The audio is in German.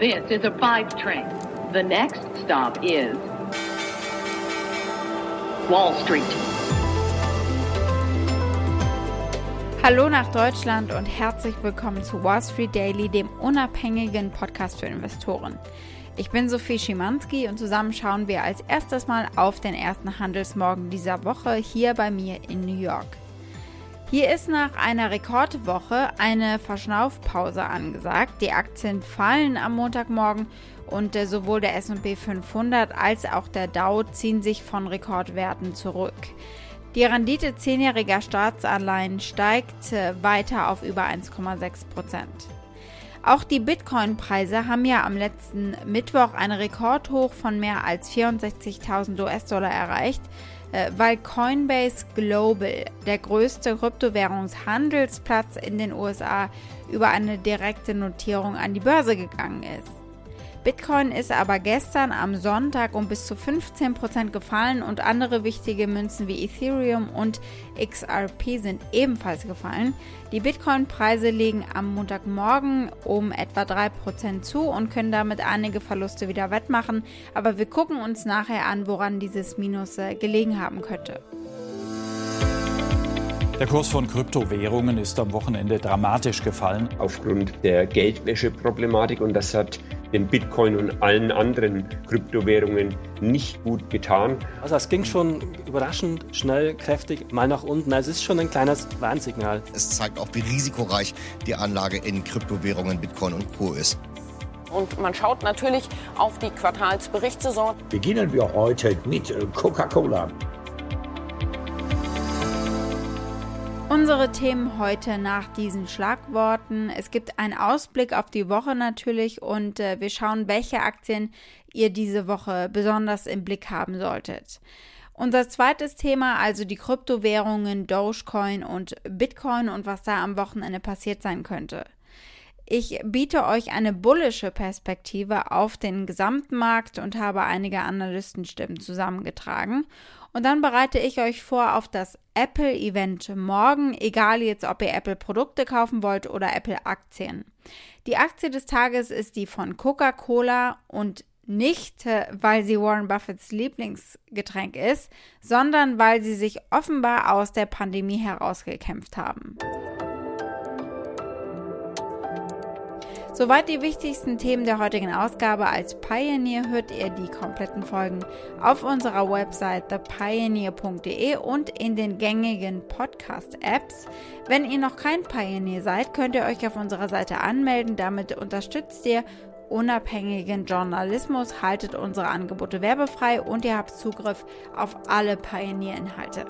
This is a 5 train. The next stop is Wall Street. Hallo nach Deutschland und herzlich willkommen zu Wall Street Daily, dem unabhängigen Podcast für Investoren. Ich bin Sophie Schimanski und zusammen schauen wir als erstes mal auf den ersten Handelsmorgen dieser Woche hier bei mir in New York. Hier ist nach einer Rekordwoche eine Verschnaufpause angesagt. Die Aktien fallen am Montagmorgen und sowohl der S&P 500 als auch der Dow ziehen sich von Rekordwerten zurück. Die Rendite 10-jähriger Staatsanleihen steigt weiter auf über 1,6%. Auch die Bitcoin-Preise haben ja am letzten Mittwoch ein Rekordhoch von mehr als 64.000 US-Dollar erreicht, weil Coinbase Global, der größte Kryptowährungshandelsplatz in den USA, über eine direkte Notierung an die Börse gegangen ist. Bitcoin ist aber gestern am Sonntag um bis zu 15% gefallen und andere wichtige Münzen wie Ethereum und XRP sind ebenfalls gefallen. Die Bitcoin-Preise legen am Montagmorgen um etwa 3% zu und können damit einige Verluste wieder wettmachen, aber wir gucken uns nachher an, woran dieses Minus gelegen haben könnte. Der Kurs von Kryptowährungen ist am Wochenende dramatisch gefallen. Aufgrund der Geldwäsche-Problematik, und das hat dem Bitcoin und allen anderen Kryptowährungen nicht gut getan. Also es ging schon überraschend schnell, kräftig, mal nach unten. Also es ist schon ein kleines Warnsignal. Es zeigt auch, wie risikoreich die Anlage in Kryptowährungen, Bitcoin und Co. ist. Und man schaut natürlich auf die Quartalsberichtssaison. Beginnen wir heute mit Coca Cola. Unsere Themen heute nach diesen Schlagworten. Es gibt einen Ausblick auf die Woche natürlich und wir schauen, welche Aktien ihr diese Woche besonders im Blick haben solltet. Unser zweites Thema, also die Kryptowährungen Dogecoin und Bitcoin und was da am Wochenende passiert sein könnte. Ich biete euch eine bullische Perspektive auf den Gesamtmarkt und habe einige Analystenstimmen zusammengetragen. Und dann bereite ich euch vor auf das Apple-Event morgen, egal jetzt, ob ihr Apple-Produkte kaufen wollt oder Apple-Aktien. Die Aktie des Tages ist die von Coca Cola und nicht, weil sie Warren Buffetts Lieblingsgetränk ist, sondern weil sie sich offenbar aus der Pandemie herausgekämpft haben. Soweit die wichtigsten Themen der heutigen Ausgabe. Als Pioneer hört ihr die kompletten Folgen auf unserer Website thepioneer.de und in den gängigen Podcast-Apps. Wenn ihr noch kein Pioneer seid, könnt ihr euch auf unserer Seite anmelden. Damit unterstützt ihr unabhängigen Journalismus, haltet unsere Angebote werbefrei und ihr habt Zugriff auf alle Pioneer-Inhalte.